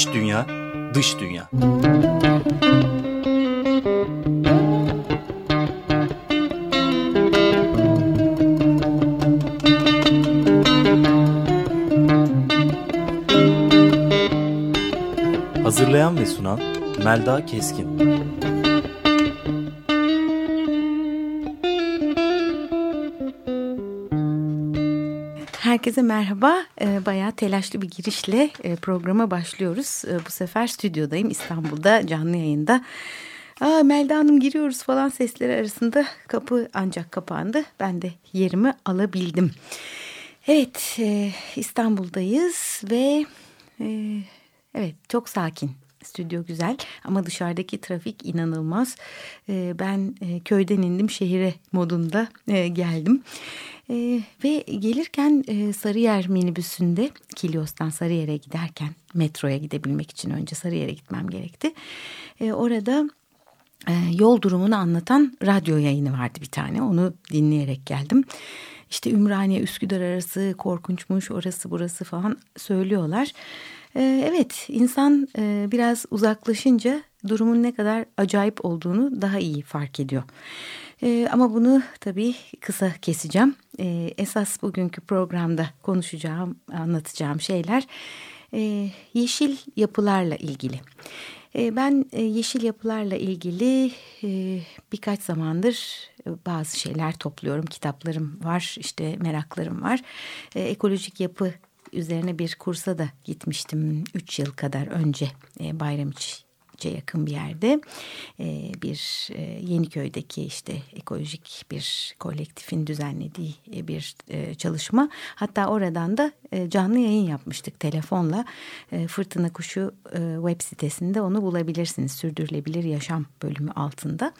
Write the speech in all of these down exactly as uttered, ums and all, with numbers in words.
İç dünya, dış dünya. Hazırlayan ve sunan Melda Keskin. Herkese merhaba. Bayağı telaşlı bir girişle programa başlıyoruz. Bu sefer stüdyodayım, İstanbul'da canlı yayında. Aa, Melda Hanım giriyoruz falan sesleri arasında kapı ancak kapandı. Ben de yerimi alabildim. Evet, İstanbul'dayız ve evet çok sakin. Stüdyo güzel ama dışarıdaki trafik inanılmaz. Ben köyden indim şehire modunda geldim. Ee, ve gelirken e, Sarıyer minibüsünde, Kilyos'tan Sarıyer'e giderken, metroya gidebilmek için önce Sarıyer'e gitmem gerekti. E, orada e, yol durumunu anlatan radyo yayını vardı bir tane, onu dinleyerek geldim. İşte Ümraniye, Üsküdar arası korkunçmuş, orası burası falan söylüyorlar. E, evet, insan e, biraz uzaklaşınca durumun ne kadar acayip olduğunu daha iyi fark ediyor. Ee, ama bunu tabii kısa keseceğim. Ee, esas bugünkü programda konuşacağım, anlatacağım şeyler ee, yeşil yapılarla ilgili. Ee, ben e, yeşil yapılarla ilgili e, birkaç zamandır e, bazı şeyler topluyorum. Kitaplarım var, işte meraklarım var. E, ekolojik yapı üzerine bir kursa da gitmiştim üç yıl kadar önce e, Bayramiç. Yakın bir yerde bir Yeniköy'deki işte ekolojik bir kolektifin düzenlediği bir çalışma. Hatta oradan da canlı yayın yapmıştık telefonla. Fırtına Kuşu web sitesinde onu bulabilirsiniz. Sürdürülebilir Yaşam bölümü altında.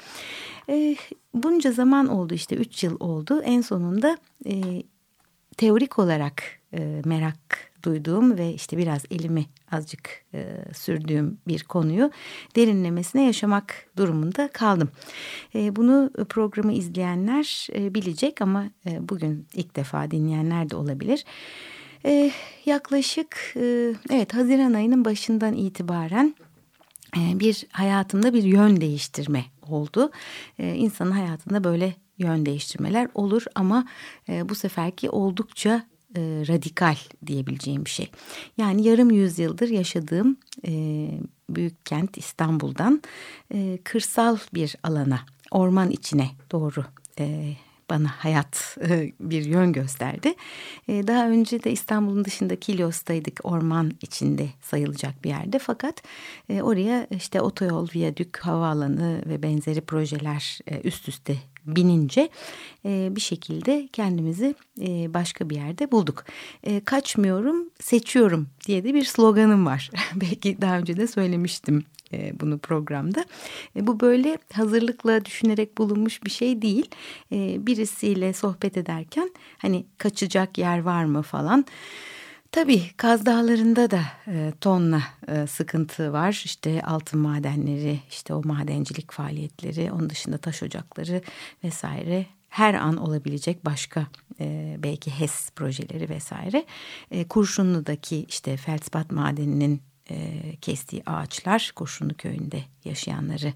Bunca zaman oldu, işte üç yıl oldu. En sonunda teorik olarak merak duyduğum ve işte biraz elimi azıcık e, sürdüğüm bir konuyu derinlemesine yaşamak durumunda kaldım. E, bunu programı izleyenler e, bilecek ama e, bugün ilk defa dinleyenler de olabilir. E, yaklaşık e, evet Haziran ayının başından itibaren e, bir hayatımda bir yön değiştirme oldu. E, insanın hayatında böyle yön değiştirmeler olur ama e, bu seferki oldukça E, radikal diyebileceğim bir şey. Yani yarım yüzyıldır yaşadığım e, büyük kent İstanbul'dan e, kırsal bir alana, orman içine doğru e, bana hayat e, bir yön gösterdi. E, daha önce de İstanbul'un dışında Kilyos'taydık, orman içinde sayılacak bir yerde. Fakat e, oraya işte otoyol, viyadük, havaalanı ve benzeri projeler e, üst üste binince bir şekilde kendimizi başka bir yerde bulduk. Kaçmıyorum, seçiyorum diye de bir sloganım var. Belki daha önce de söylemiştim bunu programda. Bu böyle hazırlıkla düşünerek bulunmuş bir şey değil. Birisiyle sohbet ederken hani kaçacak yer var mı falan. Tabii Kaz Dağları'nda da e, tonla e, sıkıntı var. İşte altın madenleri, işte o madencilik faaliyetleri, onun dışında taş ocakları vesaire. Her an olabilecek başka e, belki H E S projeleri vesaire. E, Kurşunlu'daki işte Feldspat Madeni'nin e, kestiği ağaçlar, Kurşunlu Köyü'nde yaşayanları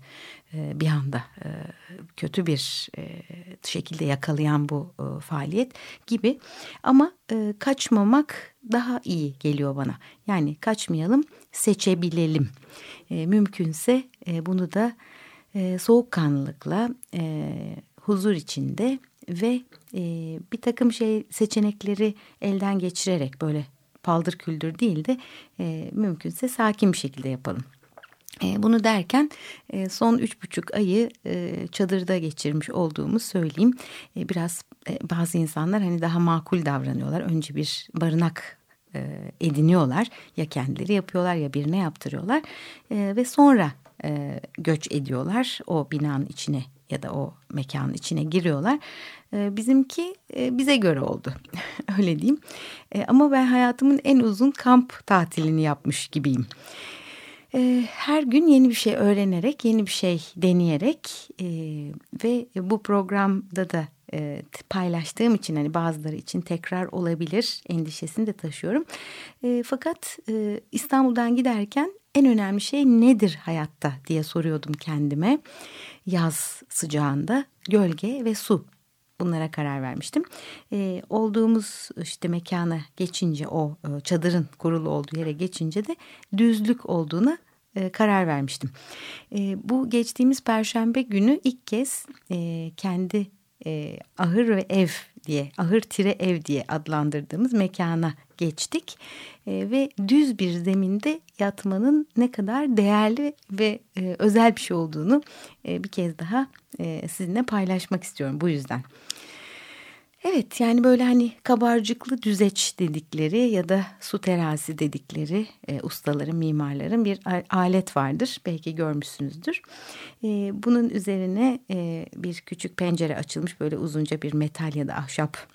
e, bir anda e, kötü bir e, şekilde yakalayan bu e, faaliyet gibi. Ama e, kaçmamak daha iyi geliyor bana. Yani kaçmayalım, seçebilelim. E, mümkünse e, bunu da e, soğukkanlılıkla, e, huzur içinde ve e, bir takım şey seçenekleri elden geçirerek, böyle paldır küldür değil de e, mümkünse sakin bir şekilde yapalım. E, bunu derken e, son üç buçuk ayı e, çadırda geçirmiş olduğumu söyleyeyim. E, biraz bazı insanlar hani daha makul davranıyorlar. Önce bir barınak e, ediniyorlar. Ya kendileri yapıyorlar ya birine yaptırıyorlar. E, ve sonra e, göç ediyorlar. O binanın içine ya da o mekanın içine giriyorlar. E, bizimki e, bize göre oldu. Öyle diyeyim. E, ama ben hayatımın en uzun kamp tatilini yapmış gibiyim. Her gün yeni bir şey öğrenerek, yeni bir şey deneyerek e, ve bu programda da e, paylaştığım için hani bazıları için tekrar olabilir endişesini de taşıyorum. E, fakat e, İstanbul'dan giderken en önemli şey nedir hayatta diye soruyordum kendime. Yaz sıcağında gölge ve su. Bunlara karar vermiştim. Ee, olduğumuz işte mekana geçince, o çadırın kurulu olduğu yere geçince de düzlük olduğuna e, karar vermiştim. E, bu geçtiğimiz Perşembe günü ilk kez e, kendi e, ahır ve ev diye, ahır tire ev diye adlandırdığımız mekana geçtik. E, ve düz bir zeminde yatmanın ne kadar değerli ve e, özel bir şey olduğunu e, bir kez daha e, sizinle paylaşmak istiyorum bu yüzden. Evet, yani böyle hani kabarcıklı düzeç dedikleri ya da su terazi dedikleri e, ustaların, mimarların bir alet vardır. Belki görmüşsünüzdür. E, bunun üzerine e, bir küçük pencere açılmış, böyle uzunca bir metal ya da ahşap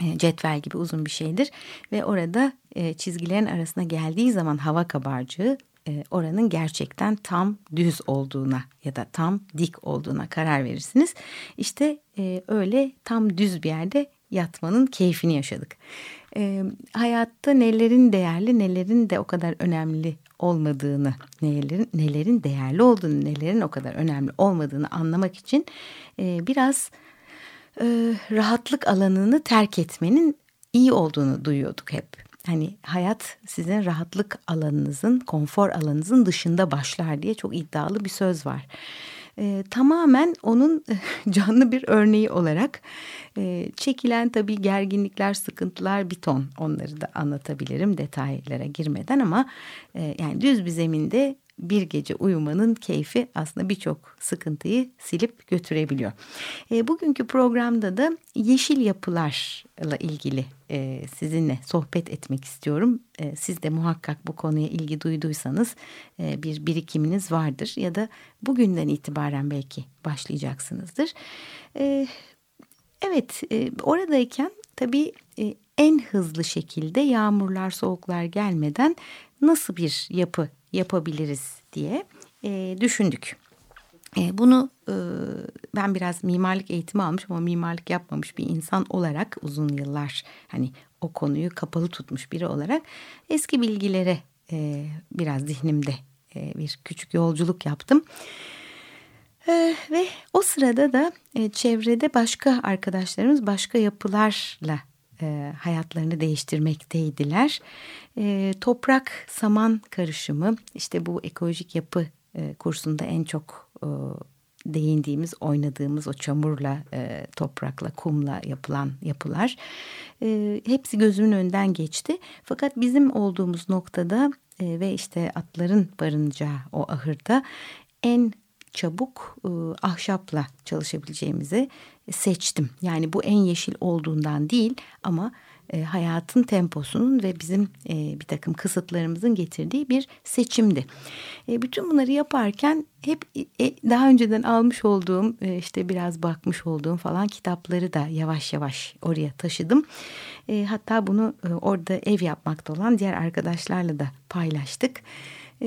e, cetvel gibi uzun bir şeydir. Ve orada e, çizgilerin arasına geldiği zaman hava kabarcığı e, oranın gerçekten tam düz olduğuna ya da tam dik olduğuna karar verirsiniz. İşte Ee, öyle tam düz bir yerde yatmanın keyfini yaşadık. Ee, hayatta nelerin değerli, nelerin de o kadar önemli olmadığını, nelerin, nelerin değerli olduğunu, nelerin o kadar önemli olmadığını anlamak için e, biraz e, rahatlık alanını terk etmenin iyi olduğunu duyuyorduk hep. Hani hayat sizin rahatlık alanınızın, konfor alanınızın dışında başlar diye çok iddialı bir söz var. Ee, tamamen onun canlı bir örneği olarak e, çekilen tabii gerginlikler, sıkıntılar bir ton, onları da anlatabilirim detaylara girmeden ama e, yani düz bir zeminde bir gece uyumanın keyfi aslında birçok sıkıntıyı silip götürebiliyor. E, bugünkü programda da yeşil yapılarla ilgili e, sizinle sohbet etmek istiyorum. E, siz de muhakkak bu konuya ilgi duyduysanız e, bir birikiminiz vardır ya da bugünden itibaren belki başlayacaksınızdır. E, evet, e, oradayken tabii e, en hızlı şekilde yağmurlar, soğuklar gelmeden nasıl bir yapı yapabiliriz diye e, düşündük. E, bunu e, ben biraz mimarlık eğitimi almış ama mimarlık yapmamış bir insan olarak uzun yıllar hani o konuyu kapalı tutmuş biri olarak eski bilgilere e, biraz zihnimde e, bir küçük yolculuk yaptım. E, ve o sırada da e, çevrede başka arkadaşlarımız başka yapılarla E, hayatlarını değiştirmekteydiler. E, toprak saman karışımı, işte bu ekolojik yapı e, kursunda en çok e, değindiğimiz, oynadığımız o çamurla, e, toprakla, kumla yapılan yapılar e, hepsi gözümün önünden geçti. Fakat bizim olduğumuz noktada e, ve işte atların barınacağı o ahırda en çabuk e, ahşapla çalışabileceğimizi seçtim. Yani bu en yeşil olduğundan değil ama e, hayatın temposunun ve bizim e, bir takım kısıtlarımızın getirdiği bir seçimdi. E, bütün bunları yaparken hep e, daha önceden almış olduğum e, işte biraz bakmış olduğum falan kitapları da yavaş yavaş oraya taşıdım. E, hatta bunu e, orada ev yapmakta olan diğer arkadaşlarla da paylaştık. E,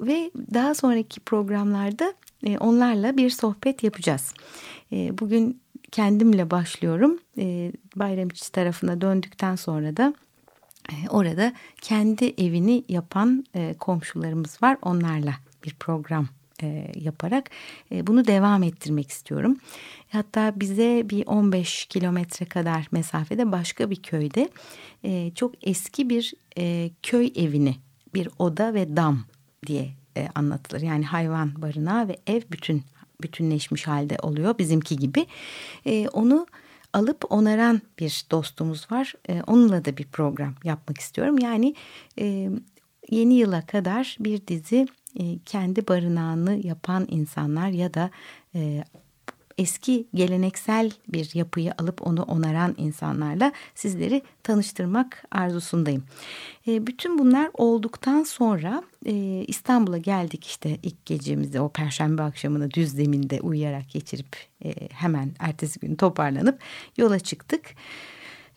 Ve daha sonraki programlarda onlarla bir sohbet yapacağız. Bugün kendimle başlıyorum. Bayramiç tarafına döndükten sonra da orada kendi evini yapan komşularımız var. Onlarla bir program yaparak bunu devam ettirmek istiyorum. Hatta bize bir on beş kilometre kadar mesafede başka bir köyde çok eski bir köy evini, bir oda ve dam diye e, anlatılır. Yani hayvan barınağı ve ev bütün bütünleşmiş halde oluyor bizimki gibi. E, onu alıp onaran bir dostumuz var. E, onunla da bir program yapmak istiyorum. Yani e, yeni yıla kadar bir dizi e, kendi barınağını yapan insanlar ya da e, eski geleneksel bir yapıyı alıp onu onaran insanlarla sizleri tanıştırmak arzusundayım. E, bütün bunlar olduktan sonra e, İstanbul'a geldik, işte ilk gecemizi o Perşembe akşamını düz zeminde uyuyarak geçirip e, hemen ertesi gün toparlanıp yola çıktık.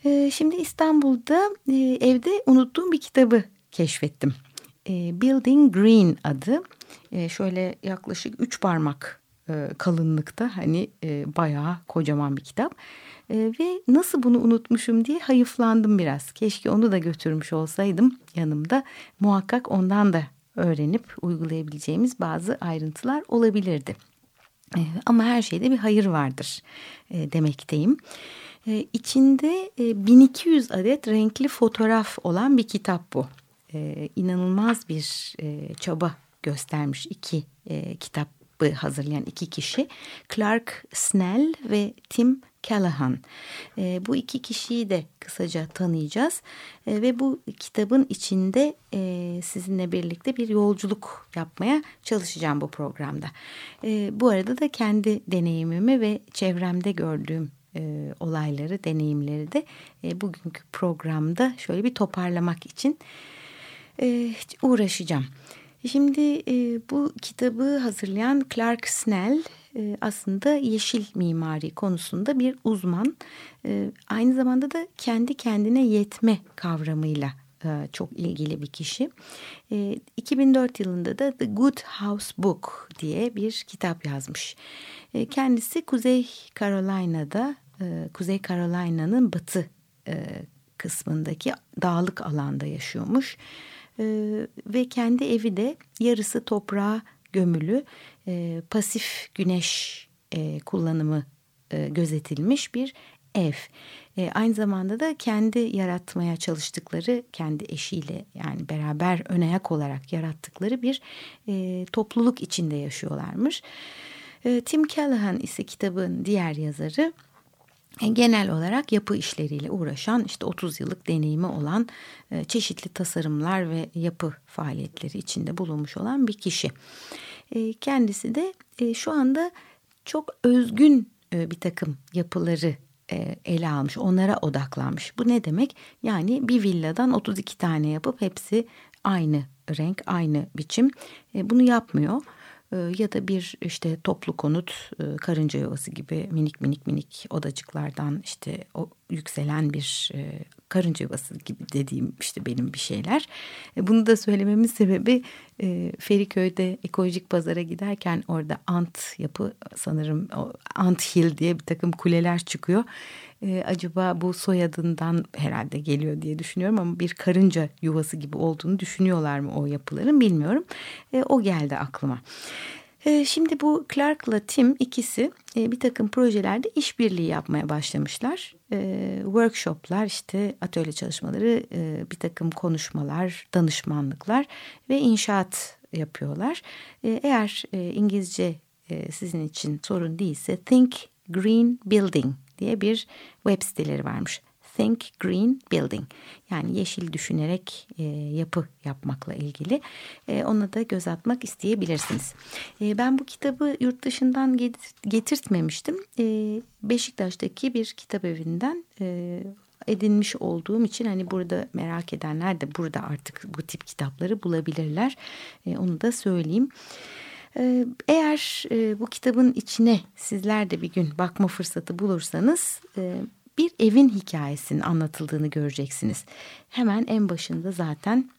E, şimdi İstanbul'da e, evde unuttuğum bir kitabı keşfettim. E, Building Green adı. E, şöyle yaklaşık üç parmak e, kalınlıkta, hani e, bayağı kocaman bir kitap. E, ve nasıl bunu unutmuşum diye hayıflandım biraz. Keşke onu da götürmüş olsaydım yanımda. Muhakkak ondan da öğrenip uygulayabileceğimiz bazı ayrıntılar olabilirdi. E, ama her şeyde bir hayır vardır e, demekteyim. E, içinde e, bin iki yüz adet renkli fotoğraf olan bir kitap bu. E, inanılmaz bir e, çaba göstermiş iki e, kitabı hazırlayan iki kişi, Clark Snell ve Tim Callahan. E, bu iki kişiyi de kısaca tanıyacağız e, ve bu kitabın içinde e, sizinle birlikte bir yolculuk yapmaya çalışacağım bu programda. E, bu arada da kendi deneyimimi ve çevremde gördüğüm E, olayları, deneyimleri de e, bugünkü programda şöyle bir toparlamak için e, uğraşacağım. Şimdi e, bu kitabı hazırlayan Clark Snell e, aslında yeşil mimari konusunda bir uzman. E, aynı zamanda da kendi kendine yetme kavramıyla çok ilgili bir kişi. iki bin dört yılında da The Good House Book diye bir kitap yazmış. Kendisi Kuzey Carolina'da, Kuzey Carolina'nın batı kısmındaki dağlık alanda yaşıyormuş. Ve kendi evi de yarısı toprağa gömülü, pasif güneş kullanımı gözetilmiş bir ev. E, aynı zamanda da kendi yaratmaya çalıştıkları, kendi eşiyle yani beraber önayak olarak yarattıkları bir e, topluluk içinde yaşıyorlarmış. E, Tim Callahan ise kitabın diğer yazarı. E, genel olarak yapı işleriyle uğraşan, işte otuz yıllık deneyimi olan, e, çeşitli tasarımlar ve yapı faaliyetleri içinde bulunmuş olan bir kişi. E, kendisi de e, şu anda çok özgün e, bir takım yapıları ele almış, onlara odaklanmış. Bu ne demek? Yani bir villadan otuz iki tane yapıp hepsi aynı renk, aynı biçim. Bunu yapmıyor. Ya da bir işte toplu konut, karınca yuvası gibi minik minik minik odacıklardan işte o yükselen bir karınca yuvası gibi dediğim işte benim bir şeyler. Bunu da söylememin sebebi Feriköy'de ekolojik pazara giderken orada Ant yapı, sanırım Ant Hill diye bir takım kuleler çıkıyor. Ee, acaba bu soyadından herhalde geliyor diye düşünüyorum ama bir karınca yuvası gibi olduğunu düşünüyorlar mı o yapıların bilmiyorum. Ee, o geldi aklıma. Ee, şimdi bu Clark'la Tim ikisi e, bir takım projelerde işbirliği yapmaya başlamışlar. Ee, workshoplar, işte atölye çalışmaları, e, bir takım konuşmalar, danışmanlıklar ve inşaat yapıyorlar. Ee, eğer e, İngilizce e, sizin için sorun değilse Think Green Building diye bir web siteleri varmış. Think Green Building, yani yeşil düşünerek e, yapı yapmakla ilgili. E, ona da göz atmak isteyebilirsiniz. E, ben bu kitabı yurt dışından getirtmemiştim. E, Beşiktaş'taki bir kitap evinden e, edinmiş olduğum için, hani burada merak edenler de burada artık bu tip kitapları bulabilirler. E, onu da söyleyeyim. Eğer bu kitabın içine sizler de bir gün bakma fırsatı bulursanız bir evin hikayesinin anlatıldığını göreceksiniz. Hemen en başında zaten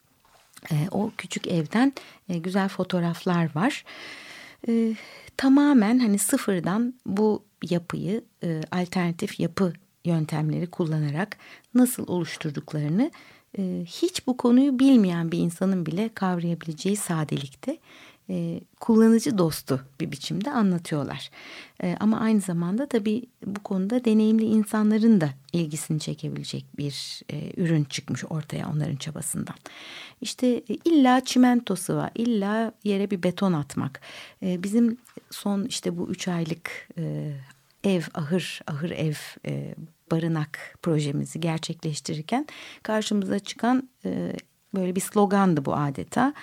o küçük evden güzel fotoğraflar var. Tamamen hani sıfırdan bu yapıyı alternatif yapı yöntemleri kullanarak nasıl oluşturduklarını hiç bu konuyu bilmeyen bir insanın bile kavrayabileceği sadelikte, E, kullanıcı dostu bir biçimde anlatıyorlar. E, ama aynı zamanda tabii bu konuda deneyimli insanların da ilgisini çekebilecek bir e, ürün çıkmış ortaya onların çabasından. İşte e, illa çimentosu var, illa yere bir beton atmak. E, bizim son işte bu üç aylık e, ev, ahır, ahır ev e, barınak projemizi gerçekleştirirken karşımıza çıkan e, böyle bir slogandı bu adeta.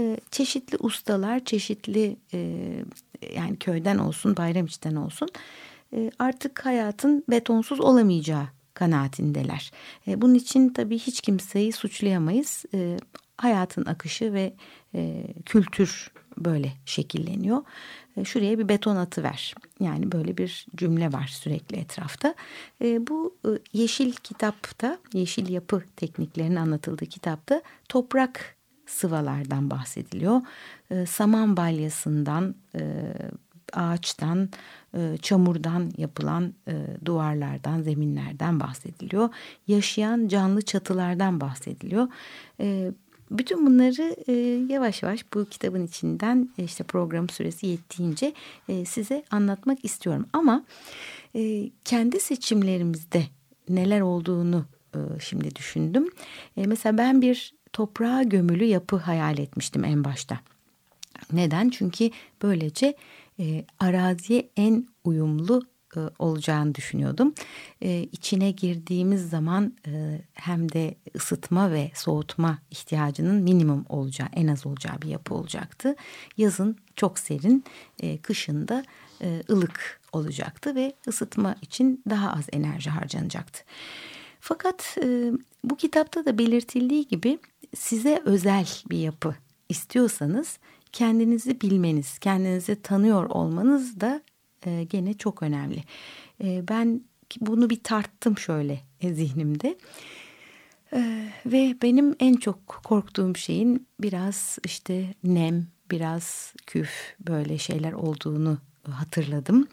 Ee, çeşitli ustalar, çeşitli e, yani köyden olsun, Bayramiç'ten olsun e, artık hayatın betonsuz olamayacağı kanaatindeler. E, bunun için tabii hiç kimseyi suçlayamayız. E, hayatın akışı ve e, kültür böyle şekilleniyor. E, şuraya bir beton atıver. Yani böyle bir cümle var sürekli etrafta. E, bu e, yeşil kitapta, yeşil yapı tekniklerinin anlatıldığı kitapta toprak sıvalardan bahsediliyor. E, saman balyasından, e, ağaçtan, çamurdan yapılan duvarlardan, zeminlerden bahsediliyor. Yaşayan canlı çatılardan bahsediliyor. Bütün bunları yavaş yavaş bu kitabın içinden, işte program süresi yettiğince size anlatmak istiyorum. Ama kendi seçimlerimizde neler olduğunu şimdi düşündüm. Mesela ben bir toprağa gömülü yapı hayal etmiştim en başta. Neden? Çünkü böylece e, araziye en uyumlu e, olacağını düşünüyordum. E, içine girdiğimiz zaman e, hem de ısıtma ve soğutma ihtiyacının minimum olacağı, en az olacağı bir yapı olacaktı. Yazın çok serin, e, kışın da e, ılık olacaktı ve ısıtma için daha az enerji harcanacaktı. Fakat e, bu kitapta da belirtildiği gibi size özel bir yapı istiyorsanız kendinizi bilmeniz, kendinizi tanıyor olmanız da e, gene çok önemli. E, ben bunu bir tarttım şöyle e, zihnimde. E, ve benim en çok korktuğum şeyin biraz işte nem, biraz küf, böyle şeyler olduğunu hatırladım.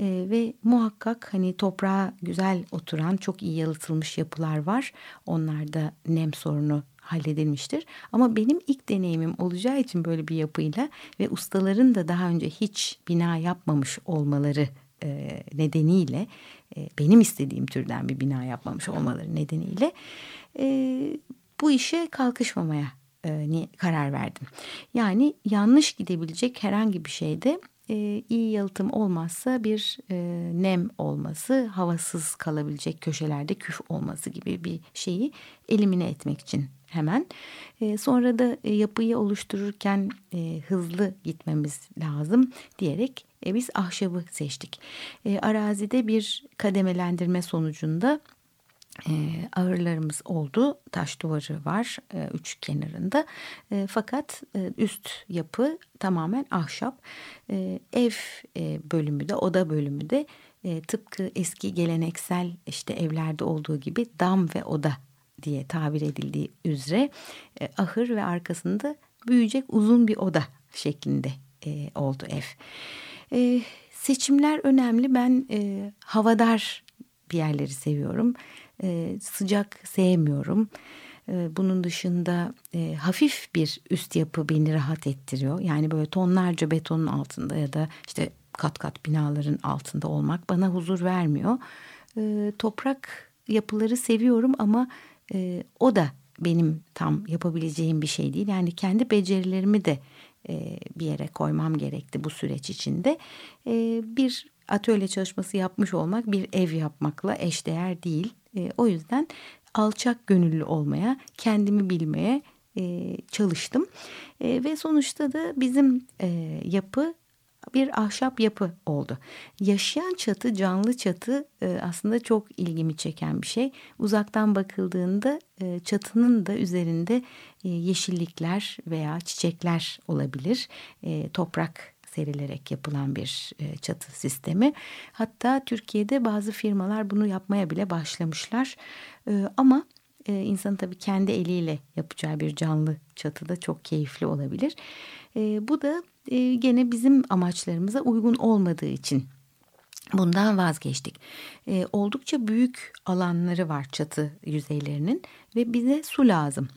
E, ve muhakkak hani toprağa güzel oturan çok iyi yalıtılmış yapılar var. Onlarda nem sorunu halledilmiştir. Ama benim ilk deneyimim olacağı için böyle bir yapıyla ve ustaların da daha önce hiç bina yapmamış olmaları e, nedeniyle e, benim istediğim türden bir bina yapmamış olmaları nedeniyle e, bu işe kalkışmamaya e, karar verdim. Yani yanlış gidebilecek herhangi bir şeyde e, iyi yalıtım olmazsa bir e, nem olması, havasız kalabilecek köşelerde küf olması gibi bir şeyi elimine etmek için hemen. E, sonra da e, yapıyı oluştururken e, hızlı gitmemiz lazım diyerek e, biz ahşabı seçtik. E, arazide bir kademelendirme sonucunda e, ahırlarımız oldu. Taş duvarı var e, üç kenarında. E, fakat e, üst yapı tamamen ahşap. E, ev e, bölümü de, oda bölümü de e, tıpkı eski geleneksel işte evlerde olduğu gibi dam ve oda diye tabir edildiği üzere e, ahır ve arkasında büyüyecek uzun bir oda şeklinde e, oldu ev. E, seçimler önemli. Ben e, havadar bir yerleri seviyorum. E, sıcak sevmiyorum. E, bunun dışında e, hafif bir üst yapı beni rahat ettiriyor. Yani böyle tonlarca betonun altında ya da işte kat kat binaların altında olmak bana huzur vermiyor. E, toprak yapıları seviyorum ama Ee, o da benim tam yapabileceğim bir şey değil. Yani kendi becerilerimi de e, bir yere koymam gerekti bu süreç içinde. E, bir atölye çalışması yapmış olmak bir ev yapmakla eşdeğer değil. E, o yüzden alçak gönüllü olmaya, kendimi bilmeye e, çalıştım. E, ve sonuçta da bizim e, yapı bir ahşap yapı oldu. Yaşayan çatı, canlı çatı aslında çok ilgimi çeken bir şey. Uzaktan bakıldığında çatının da üzerinde yeşillikler veya çiçekler olabilir. Toprak serilerek yapılan bir çatı sistemi. Hatta Türkiye'de bazı firmalar bunu yapmaya bile başlamışlar. Ama insanın tabii kendi eliyle yapacağı bir canlı çatı da çok keyifli olabilir. Bu da Ee, gene bizim amaçlarımıza uygun olmadığı için bundan vazgeçtik. Ee, oldukça büyük alanları var çatı yüzeylerinin ve bize su lazım.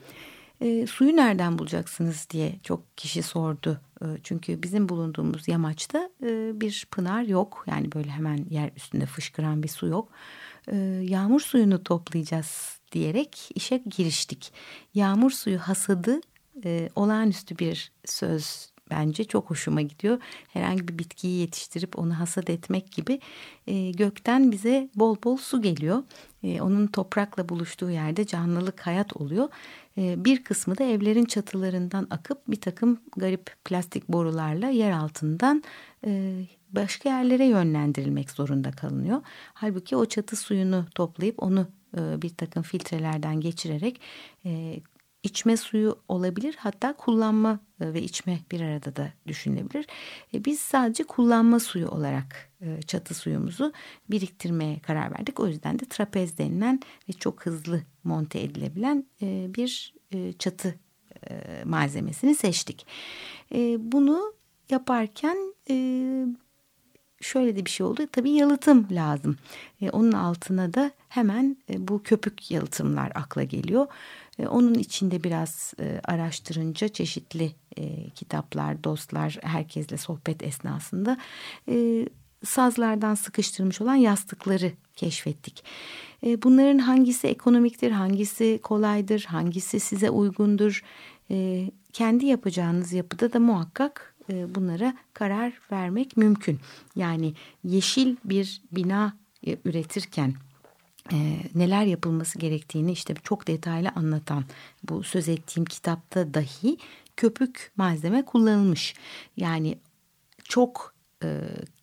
E, suyu nereden bulacaksınız diye çok kişi sordu. E, çünkü bizim bulunduğumuz yamaçta e, bir pınar yok. Yani böyle hemen yer üstünde fışkıran bir su yok. E, yağmur suyunu toplayacağız diyerek işe giriştik. Yağmur suyu hasadı e, olağanüstü bir söz. Bence çok hoşuma gidiyor. Herhangi bir bitkiyi yetiştirip onu hasat etmek gibi e, gökten bize bol bol su geliyor. E, onun toprakla buluştuğu yerde canlılık, hayat oluyor. E, bir kısmı da evlerin çatılarından akıp bir takım garip plastik borularla yer altından e, başka yerlere yönlendirilmek zorunda kalınıyor. Halbuki o çatı suyunu toplayıp onu e, bir takım filtrelerden geçirerek E, İçme suyu olabilir, hatta kullanma ve içme bir arada da düşünülebilir. Biz sadece kullanma suyu olarak çatı suyumuzu biriktirmeye karar verdik. O yüzden de trapez denilen ve çok hızlı monte edilebilen bir çatı malzemesini seçtik. Bunu yaparken şöyle de bir şey oldu. Tabii yalıtım lazım. E, onun altına da hemen e, bu köpük yalıtımlar akla geliyor. E, onun içinde biraz e, araştırınca çeşitli e, kitaplar, dostlar, herkesle sohbet esnasında e, sazlardan sıkıştırmış olan yastıkları keşfettik. E, bunların hangisi ekonomiktir, hangisi kolaydır, hangisi size uygundur? E, kendi yapacağınız yapıda da muhakkak bunlara karar vermek mümkün. Yani yeşil bir bina üretirken neler yapılması gerektiğini işte çok detaylı anlatan bu söz ettiğim kitapta dahi köpük malzeme kullanılmış. Yani çok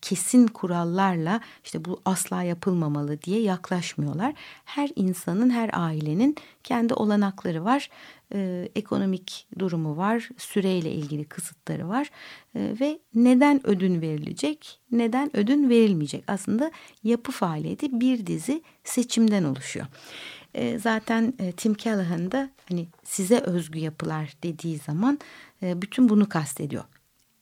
kesin kurallarla işte bu asla yapılmamalı diye yaklaşmıyorlar. Her insanın, her ailenin kendi olanakları var. Ee, ekonomik durumu var, süreyle ilgili kısıtları var ee, ve neden ödün verilecek, neden ödün verilmeyecek? Aslında yapı faaliyeti bir dizi seçimden oluşuyor. Ee, zaten e, Tim Callahan da hani size özgü yapılar dediği zaman e, bütün bunu kastediyor.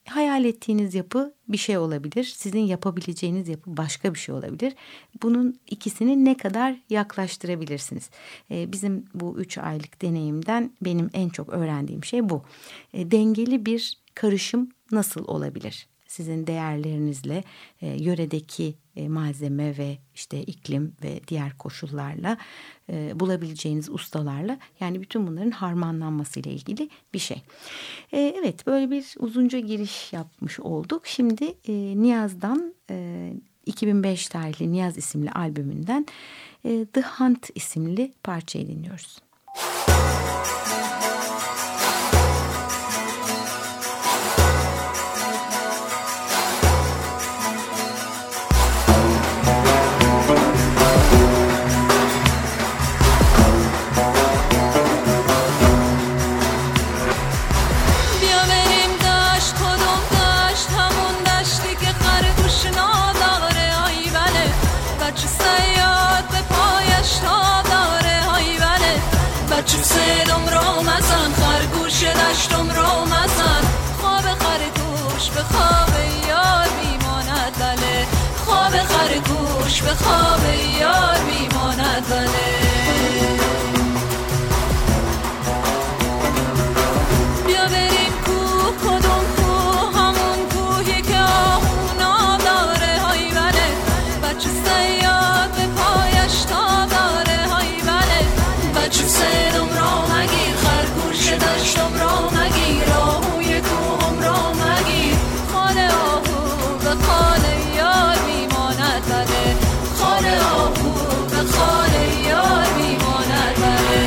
Hayal ettiğiniz yapı bir şey olabilir, sizin yapabileceğiniz yapı başka bir şey olabilir. Bunun ikisini ne kadar yaklaştırabilirsiniz? Ee, bizim bu üç aylık deneyimden benim en çok öğrendiğim şey bu. E, dengeli bir karışım nasıl olabilir? Sizin değerlerinizle, e, yöredeki e, malzeme ve işte iklim ve diğer koşullarla, e, bulabileceğiniz ustalarla, yani bütün bunların harmanlanması ile ilgili bir şey. E, evet, böyle bir uzunca giriş yapmış olduk. Şimdi e, Niyaz'dan, e, iki bin beş tarihli Niyaz isimli albümünden e, The Hunt isimli parçayı dinliyoruz. بچه سرم رو مزن خرگوش دشتم رو مزن خواب خرگوش به خواب یار بیماند بله خواب خرگوش به خواب یار بیماند بله بیا بریم کوه کدوم کوه همون کوهی که آهونا داره های بله بچه سیاد به پایش تا داره های بله بچه سر دشتم را مگیر آهوی کوهم را مگیر خانه آهو به خانه یار میماند بله خانه آهو به خانه یار میماند بله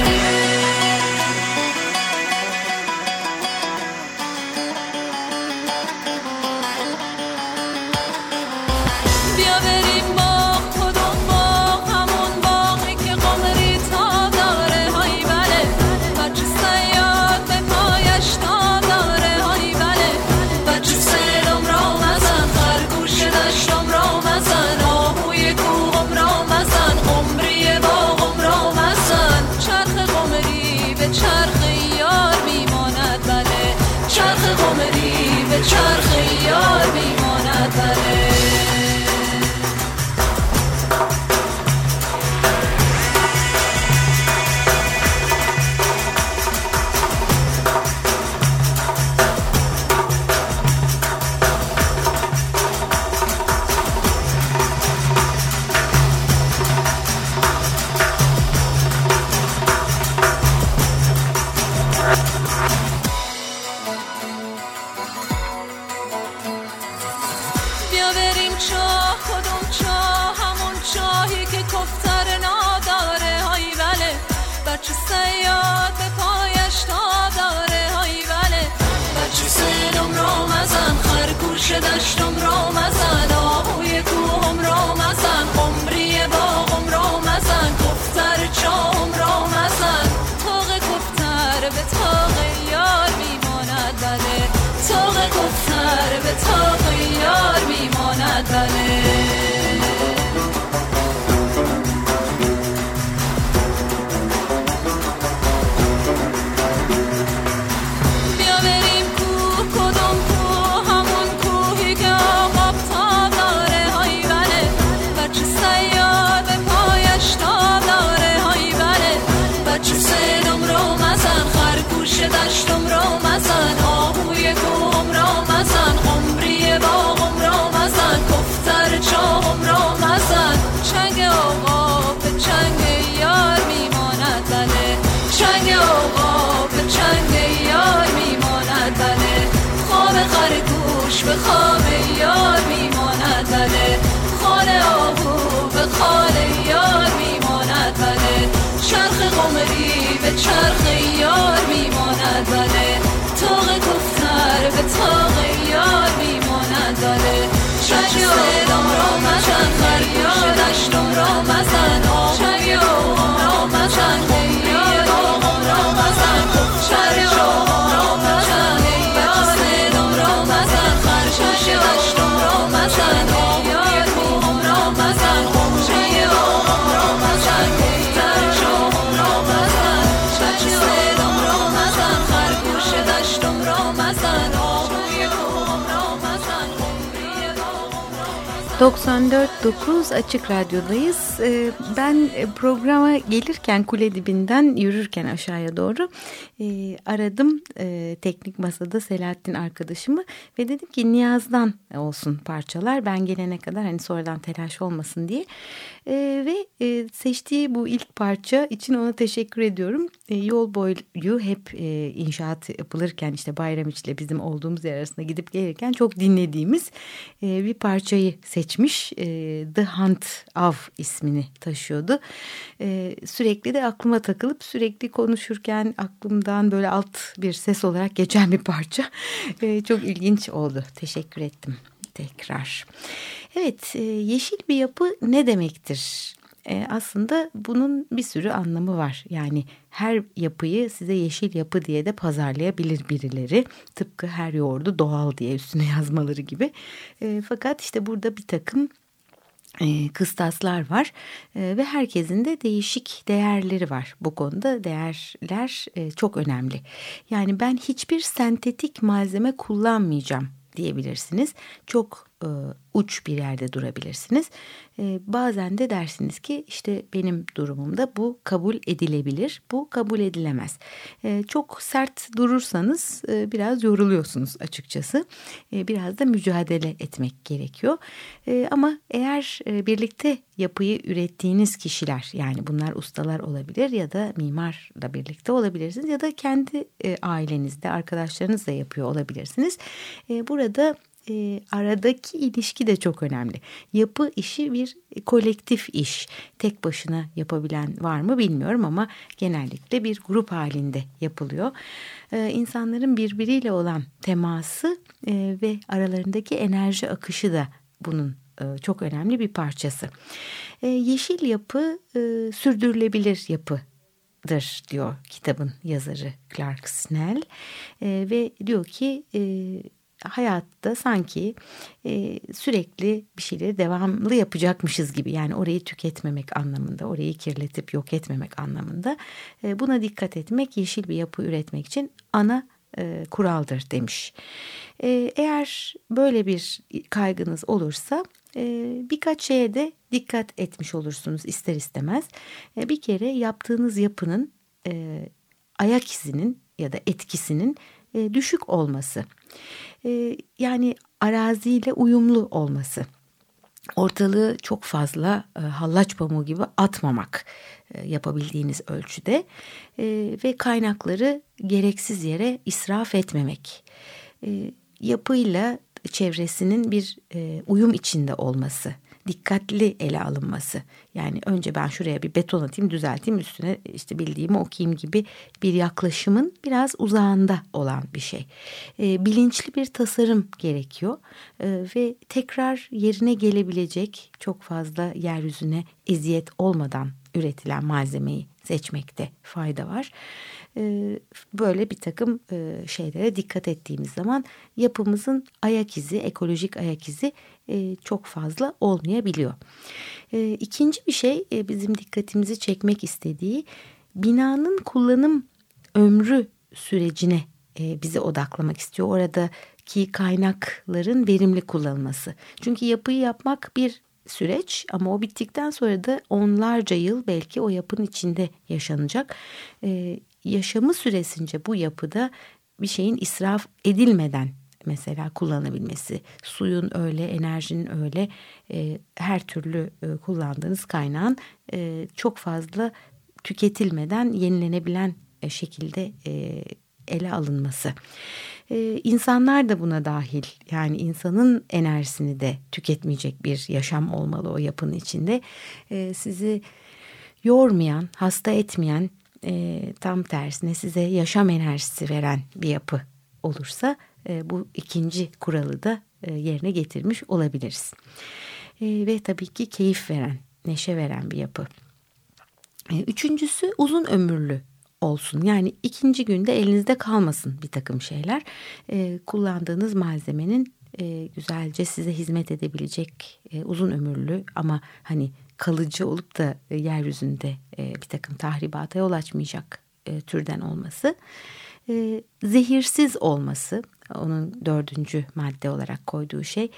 بیا بریم باغ کدوم باغ همون باغی که قمری تا داره های بله بچه سیار چرخ یار بیماند بله دشتم را مزن آهوی کوهم را مزن قمری باغم را مزن کفتر چاهم را مزن تاق کفتر به تاق یار میماند بله تاق کفتر به تاق یار میماند بله به خواب یار میماند بله خانه آهو به خانه یار میماند بله چرخ قمری به چرخ یار میماند بله طاق گفتر به طاق یار میماند بله چشم صدام را مزن فریاد اشتم را مزن چشم یام را مزن فریاد آقام را مزن چشم یام را مزن doksan dört nokta dokuz Açık Radyo'dayız. Ben programa gelirken kule dibinden yürürken aşağıya doğru aradım teknik masada Selahattin arkadaşımı ve dedim ki Niyaz'dan olsun parçalar. Ben gelene kadar hani sonradan telaş olmasın diye. Ve seçtiği bu ilk parça için ona teşekkür ediyorum. Yol boyu hep inşaat yapılırken işte Bayramiç ile bizim olduğumuz yer arasında gidip gelirken çok dinlediğimiz bir parçayı seçmiş. The Hunt of ismini taşıyordu. Sürekli de aklıma takılıp sürekli konuşurken aklımdan böyle alt bir ses olarak geçen bir parça. Çok ilginç oldu. Teşekkür ettim tekrar. Evet, yeşil bir yapı ne demektir? E, aslında bunun bir sürü anlamı var. Yani her yapıyı size yeşil yapı diye de pazarlayabilir birileri. Tıpkı her yoğurdu doğal diye üstüne yazmaları gibi. E, fakat işte burada bir takım e, kıstaslar var. E, ve herkesin de değişik değerleri var. Bu konuda değerler e, çok önemli. Yani ben hiçbir sentetik malzeme kullanmayacağım diyebilirsiniz. Çok e, uç bir yerde durabilirsiniz. E, bazen de dersiniz ki işte benim durumumda bu kabul edilebilir, bu kabul edilemez. E, çok sert durursanız e, biraz yoruluyorsunuz açıkçası. E, biraz da mücadele etmek gerekiyor. E, ama eğer e, birlikte yapıyı ürettiğiniz kişiler, yani bunlar ustalar olabilir ya da mimarla birlikte olabilirsiniz ya da kendi e, ailenizde, arkadaşlarınızla yapıyor olabilirsiniz. E, burada E, aradaki ilişki de çok önemli. Yapı işi bir kolektif iş. Tek başına yapabilen var mı bilmiyorum ama genellikle bir grup halinde yapılıyor. E, insanların birbiriyle olan teması e, ve aralarındaki enerji akışı da bunun e, çok önemli bir parçası. E, yeşil yapı e, sürdürülebilir yapı diyor kitabın yazarı Clark Snell e, ve diyor ki E, hayatta sanki e, sürekli bir şeyleri devamlı yapacakmışız gibi, yani orayı tüketmemek anlamında, orayı kirletip yok etmemek anlamında e, buna dikkat etmek yeşil bir yapı üretmek için ana e, kuraldır demiş. E, eğer böyle bir kaygınız olursa e, birkaç şeye de dikkat etmiş olursunuz ister istemez. E, bir kere yaptığınız yapının e, ayak izinin ya da etkisinin e, düşük olması. Yani araziyle uyumlu olması, ortalığı çok fazla hallaç pamuğu gibi atmamak yapabildiğiniz ölçüde ve kaynakları gereksiz yere israf etmemek, yapıyla çevresinin bir uyum içinde olması, dikkatli ele alınması. Yani önce ben şuraya bir beton atayım, düzelteyim, üstüne işte bildiğimi okuyayım gibi bir yaklaşımın biraz uzağında olan bir şey. E, bilinçli bir tasarım gerekiyor e, ve tekrar yerine gelebilecek, çok fazla yeryüzüne eziyet olmadan üretilen malzemeyi seçmekte fayda var. E, böyle bir takım e, şeylere dikkat ettiğimiz zaman yapımızın ayak izi, ekolojik ayak izi e, çok fazla olmayabiliyor. E, ikinci bir şey e, bizim dikkatimizi çekmek istediği binanın kullanım ömrü sürecine e, bizi odaklamak istiyor. Oradaki kaynakların verimli kullanılması. Çünkü yapıyı yapmak bir süreç ama o bittikten sonra da onlarca yıl belki o yapının içinde yaşanacak. Ee, yaşamı süresince bu yapıda bir şeyin israf edilmeden mesela kullanılabilmesi, suyun öyle, enerjinin öyle, e, her türlü e, kullandığınız kaynağın e, çok fazla tüketilmeden yenilenebilen e, şekilde e, ele alınması. Ee, insanlar da buna dahil, yani insanın enerjisini de tüketmeyecek bir yaşam olmalı o yapının içinde. Ee, sizi yormayan, hasta etmeyen, e, tam tersine size yaşam enerjisi veren bir yapı olursa e, bu ikinci kuralı da e, yerine getirmiş olabiliriz. E, ve tabii ki keyif veren, neşe veren bir yapı. E, üçüncüsü uzun ömürlü olsun. Yani ikinci günde elinizde kalmasın bir takım şeyler. E, kullandığınız malzemenin e, güzelce size hizmet edebilecek e, uzun ömürlü ama hani kalıcı olup da e, yeryüzünde e, bir takım tahribata yol açmayacak e, türden olması. E, zehirsiz olması, onun dördüncü madde olarak koyduğu şey,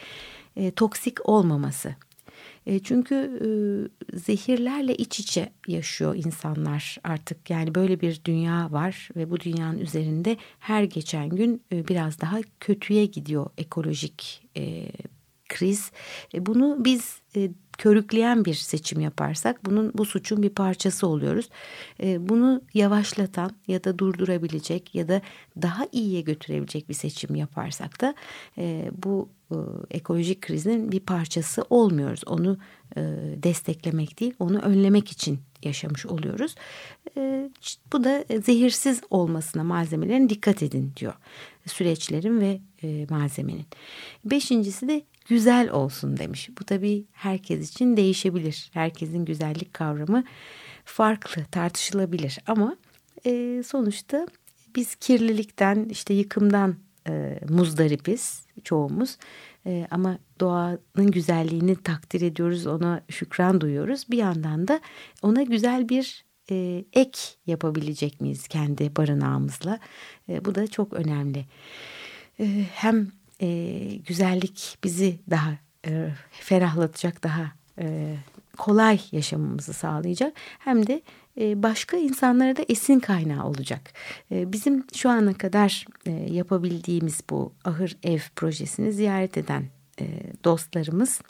e, toksik olmaması. Çünkü e, zehirlerle iç içe yaşıyor insanlar artık. Yani böyle bir dünya var ve bu dünyanın üzerinde her geçen gün e, biraz daha kötüye gidiyor ekolojik e, kriz. E, bunu biz e, körükleyen bir seçim yaparsak bunun bu suçun bir parçası oluyoruz. E, bunu yavaşlatan ya da durdurabilecek ya da daha iyiye götürebilecek bir seçim yaparsak da e, bu ekolojik krizin bir parçası olmuyoruz. Onu e, desteklemek değil, onu önlemek için yaşamış oluyoruz. E, bu da zehirsiz olmasına, malzemelerin dikkat edin diyor. Süreçlerin ve e, malzemenin. Beşincisi de güzel olsun demiş. Bu tabii herkes için değişebilir. Herkesin güzellik kavramı farklı, tartışılabilir ama e, sonuçta biz kirlilikten, işte yıkımdan e, muzdaripiz çoğumuz, e, ama doğanın güzelliğini takdir ediyoruz, ona şükran duyuyoruz. Bir yandan da ona güzel bir e, ek yapabilecek miyiz kendi barınağımızla? E, bu da çok önemli. E, hem e, güzellik bizi daha e, ferahlatacak, daha e, kolay yaşamamızı sağlayacak, hem de başka insanlara da esin kaynağı olacak. Bizim şu ana kadar yapabildiğimiz bu ahır ev projesini ziyaret eden dostlarımız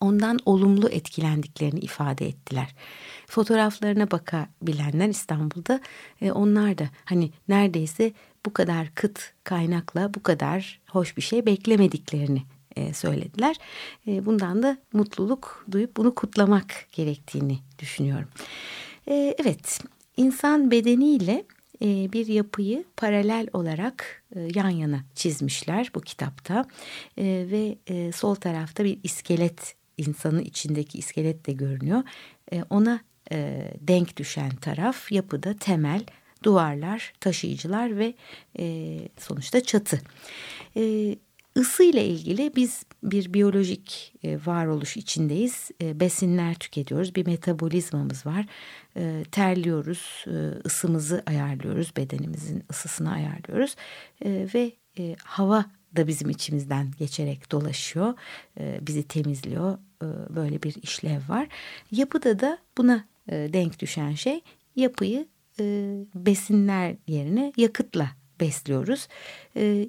ondan olumlu etkilendiklerini ifade ettiler. Fotoğraflarına bakabilenler İstanbul'da, onlar da hani neredeyse bu kadar kıt kaynakla bu kadar hoş bir şey beklemediklerini söylediler. Bundan da mutluluk duyup bunu kutlamak gerektiğini düşünüyorum. Evet, insan bedeniyle bir yapıyı paralel olarak yan yana çizmişler bu kitapta ve sol tarafta bir iskelet, insanın içindeki iskelet de görünüyor. Ona denk düşen taraf yapıda temel, duvarlar, taşıyıcılar ve sonuçta çatı. Isı ile ilgili biz bir biyolojik varoluş içindeyiz. Besinler tüketiyoruz. Bir metabolizmamız var. Terliyoruz. Isımızı ayarlıyoruz. Bedenimizin ısısını ayarlıyoruz. Ve hava da bizim içimizden geçerek dolaşıyor. Bizi temizliyor. Böyle bir işlev var. Yapıda da buna denk düşen şey, yapıyı besinler yerine yakıtla besliyoruz.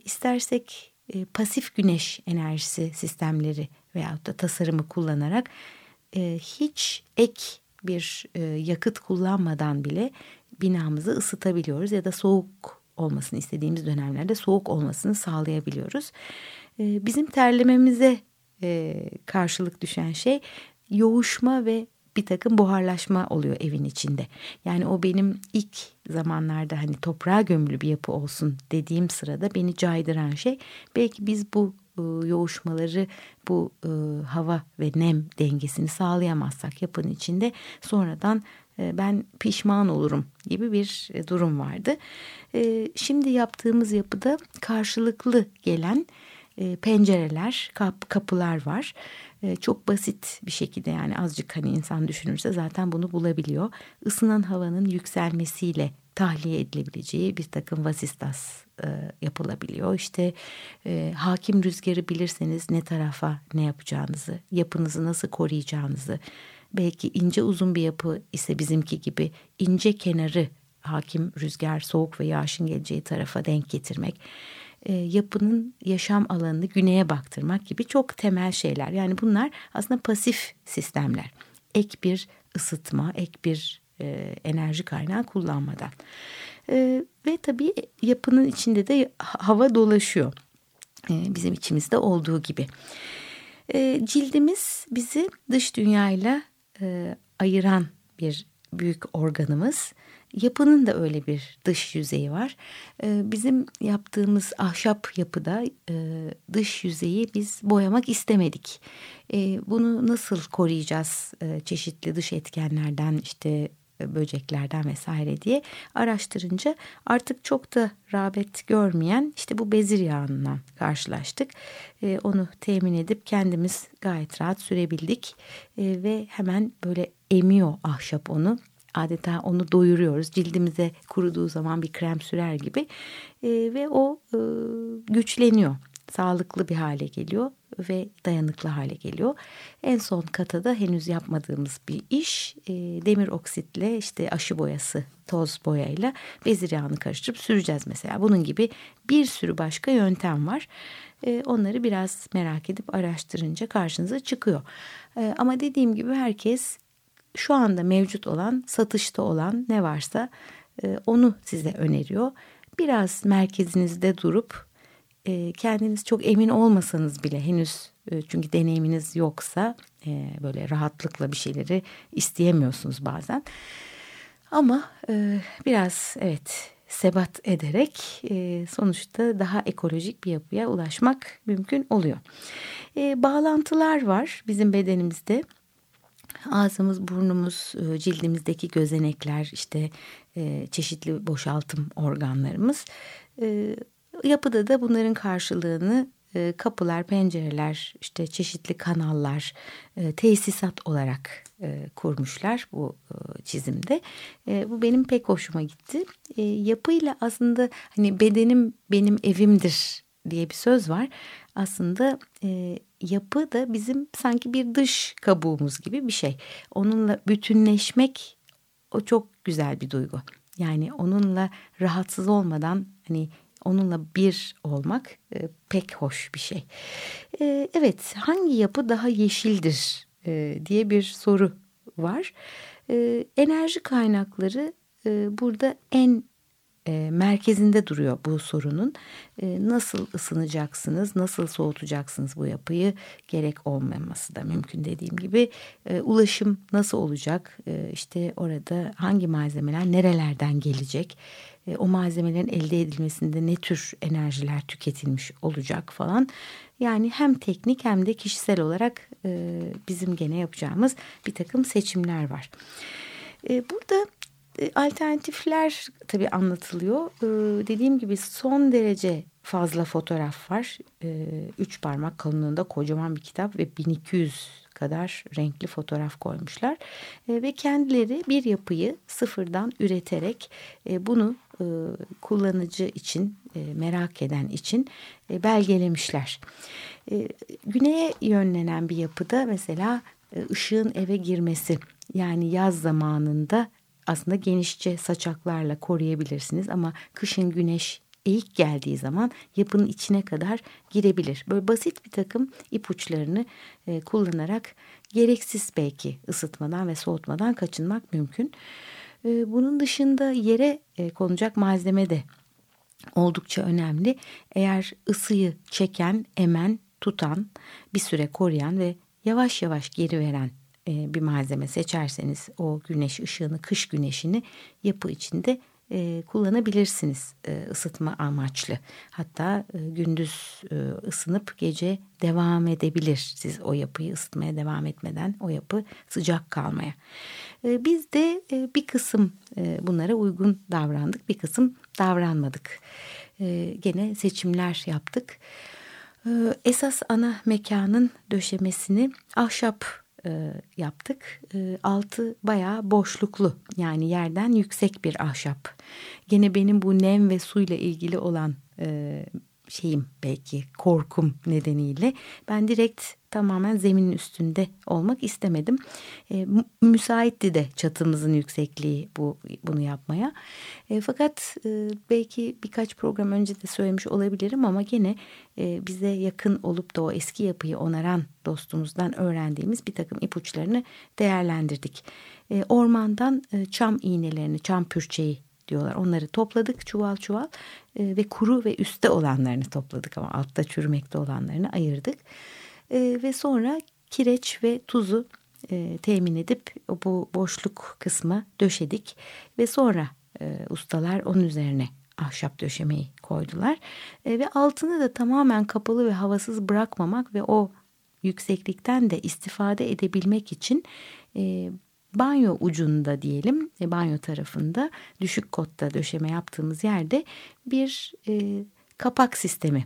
İstersek pasif güneş enerjisi sistemleri veyahut da tasarımı kullanarak hiç ek bir yakıt kullanmadan bile binamızı ısıtabiliyoruz ya da soğuk olmasını istediğimiz dönemlerde soğuk olmasını sağlayabiliyoruz. Bizim terlememize karşılık düşen şey yoğuşma ve bir takım buharlaşma oluyor evin içinde. Yani o benim ilk zamanlarda hani toprağa gömülü bir yapı olsun dediğim sırada beni caydıran şey, belki biz bu e, yoğuşmaları, bu e, hava ve nem dengesini sağlayamazsak yapının içinde sonradan e, ben pişman olurum gibi bir e, durum vardı. E, şimdi yaptığımız yapıda karşılıklı gelen e, pencereler, kap, kapılar var. Çok basit bir şekilde, yani azıcık hani insan düşünürse zaten bunu bulabiliyor. Isınan havanın yükselmesiyle tahliye edilebileceği bir takım vasistas e, yapılabiliyor. İşte e, hakim rüzgarı bilirseniz ne tarafa ne yapacağınızı, yapınızı nasıl koruyacağınızı, belki ince uzun bir yapı ise bizimki gibi ince kenarı hakim rüzgar, soğuk ve yağışın geleceği tarafa denk getirmek, yapının yaşam alanını güneye baktırmak gibi çok temel şeyler. Yani bunlar aslında pasif sistemler. Ek bir ısıtma, ek bir e, enerji kaynağı kullanmadan. E, ve tabii yapının içinde de hava dolaşıyor. E, bizim içimizde olduğu gibi. E, cildimiz bizi dış dünyayla e, ayıran bir büyük organımız. Yapının da öyle bir dış yüzeyi var. Bizim yaptığımız ahşap yapıda dış yüzeyi biz boyamak istemedik. Bunu nasıl koruyacağız çeşitli dış etkenlerden, işte böceklerden vesaire diye araştırınca artık çok da rağbet görmeyen işte bu bezir yağından karşılaştık. Onu temin edip kendimiz gayet rahat sürebildik ve hemen böyle emiyor ahşap onu. Adeta onu doyuruyoruz. Cildimize kuruduğu zaman bir krem sürer gibi e, ve o e, güçleniyor. Sağlıklı bir hale geliyor ve dayanıklı hale geliyor. En son kata da henüz yapmadığımız bir iş. E, demir oksitle, işte aşı boyası, toz boyayla bezir yağını karıştırıp süreceğiz mesela. Bunun gibi bir sürü başka yöntem var. E, onları biraz merak edip araştırınca karşınıza çıkıyor. E, ama dediğim gibi herkes şu anda mevcut olan, satışta olan ne varsa e, onu size öneriyor. Biraz merkezinizde durup e, kendiniz çok emin olmasanız bile henüz, e, çünkü deneyiminiz yoksa e, böyle rahatlıkla bir şeyleri isteyemiyorsunuz bazen. Ama e, biraz evet sebat ederek e, sonuçta daha ekolojik bir yapıya ulaşmak mümkün oluyor. E, bağlantılar var bizim bedenimizde. Ağzımız, burnumuz, cildimizdeki gözenekler, işte çeşitli boşaltım organlarımız. Yapıda da bunların karşılığını kapılar, pencereler, işte çeşitli kanallar, tesisat olarak kurmuşlar bu çizimde. Bu benim pek hoşuma gitti. Yapıyla aslında hani bedenim benim evimdir diye bir söz var. Aslında e, yapı da bizim sanki bir dış kabuğumuz gibi bir şey. Onunla bütünleşmek o çok güzel bir duygu. Yani onunla rahatsız olmadan hani onunla bir olmak e, pek hoş bir şey. E, evet, hangi yapı daha yeşildir e, diye bir soru var. E, enerji kaynakları e, burada en merkezinde duruyor bu sorunun. Nasıl ısınacaksınız, nasıl soğutacaksınız bu yapıyı, gerek olmaması da mümkün dediğim gibi. Ulaşım nasıl olacak, işte orada hangi malzemeler nerelerden gelecek, o malzemelerin elde edilmesinde ne tür enerjiler tüketilmiş olacak falan. Yani hem teknik hem de kişisel olarak bizim gene yapacağımız bir takım seçimler var. Burada alternatifler tabii anlatılıyor. Ee, dediğim gibi son derece fazla fotoğraf var. Ee, üç parmak kalınlığında kocaman bir kitap ve bin iki yüz kadar renkli fotoğraf koymuşlar. Ee, ve kendileri bir yapıyı sıfırdan üreterek e, bunu e, kullanıcı için, e, merak eden için e, belgelemişler. E, güneye yönlenen bir yapıda mesela e, ışığın eve girmesi, yani yaz zamanında aslında genişçe saçaklarla koruyabilirsiniz ama kışın güneş eğik geldiği zaman yapının içine kadar girebilir. Böyle basit bir takım ipuçlarını e, kullanarak gereksiz belki ısıtmadan ve soğutmadan kaçınmak mümkün. E, bunun dışında yere e, konacak malzeme de oldukça önemli. Eğer ısıyı çeken, emen, tutan, bir süre koruyan ve yavaş yavaş geri veren bir malzeme seçerseniz o güneş ışığını, kış güneşini yapı içinde kullanabilirsiniz ısıtma amaçlı. Hatta gündüz ısınıp gece devam edebilir. Siz o yapıyı ısıtmaya devam etmeden o yapı sıcak kalmaya. Biz de bir kısım bunlara uygun davrandık, bir kısım davranmadık. Gene seçimler yaptık. Esas ana mekanın döşemesini ahşap yaptık. Altı bayağı boşluklu, yani yerden yüksek bir ahşap. Gene benim bu nem ve suyla ilgili olan şeyim, belki korkum nedeniyle ben direkt tamamen zeminin üstünde olmak istemedim. Müsaitti de çatımızın yüksekliği bu bunu yapmaya. Fakat belki birkaç program önce de söylemiş olabilirim ama gene bize yakın olup da o eski yapıyı onaran dostumuzdan öğrendiğimiz bir takım ipuçlarını değerlendirdik. Ormandan çam iğnelerini, çam pürçeği diyorlar. Onları topladık çuval çuval e, ve kuru ve üstte olanlarını topladık ama altta çürümekte olanlarını ayırdık. E, ve sonra kireç ve tuzu e, temin edip bu boşluk kısma döşedik ve sonra e, ustalar onun üzerine ahşap döşemeyi koydular. E, ve altını da tamamen kapalı ve havasız bırakmamak ve o yükseklikten de istifade edebilmek için e, banyo ucunda diyelim, e, banyo tarafında düşük kotta döşeme yaptığımız yerde bir e, kapak sistemi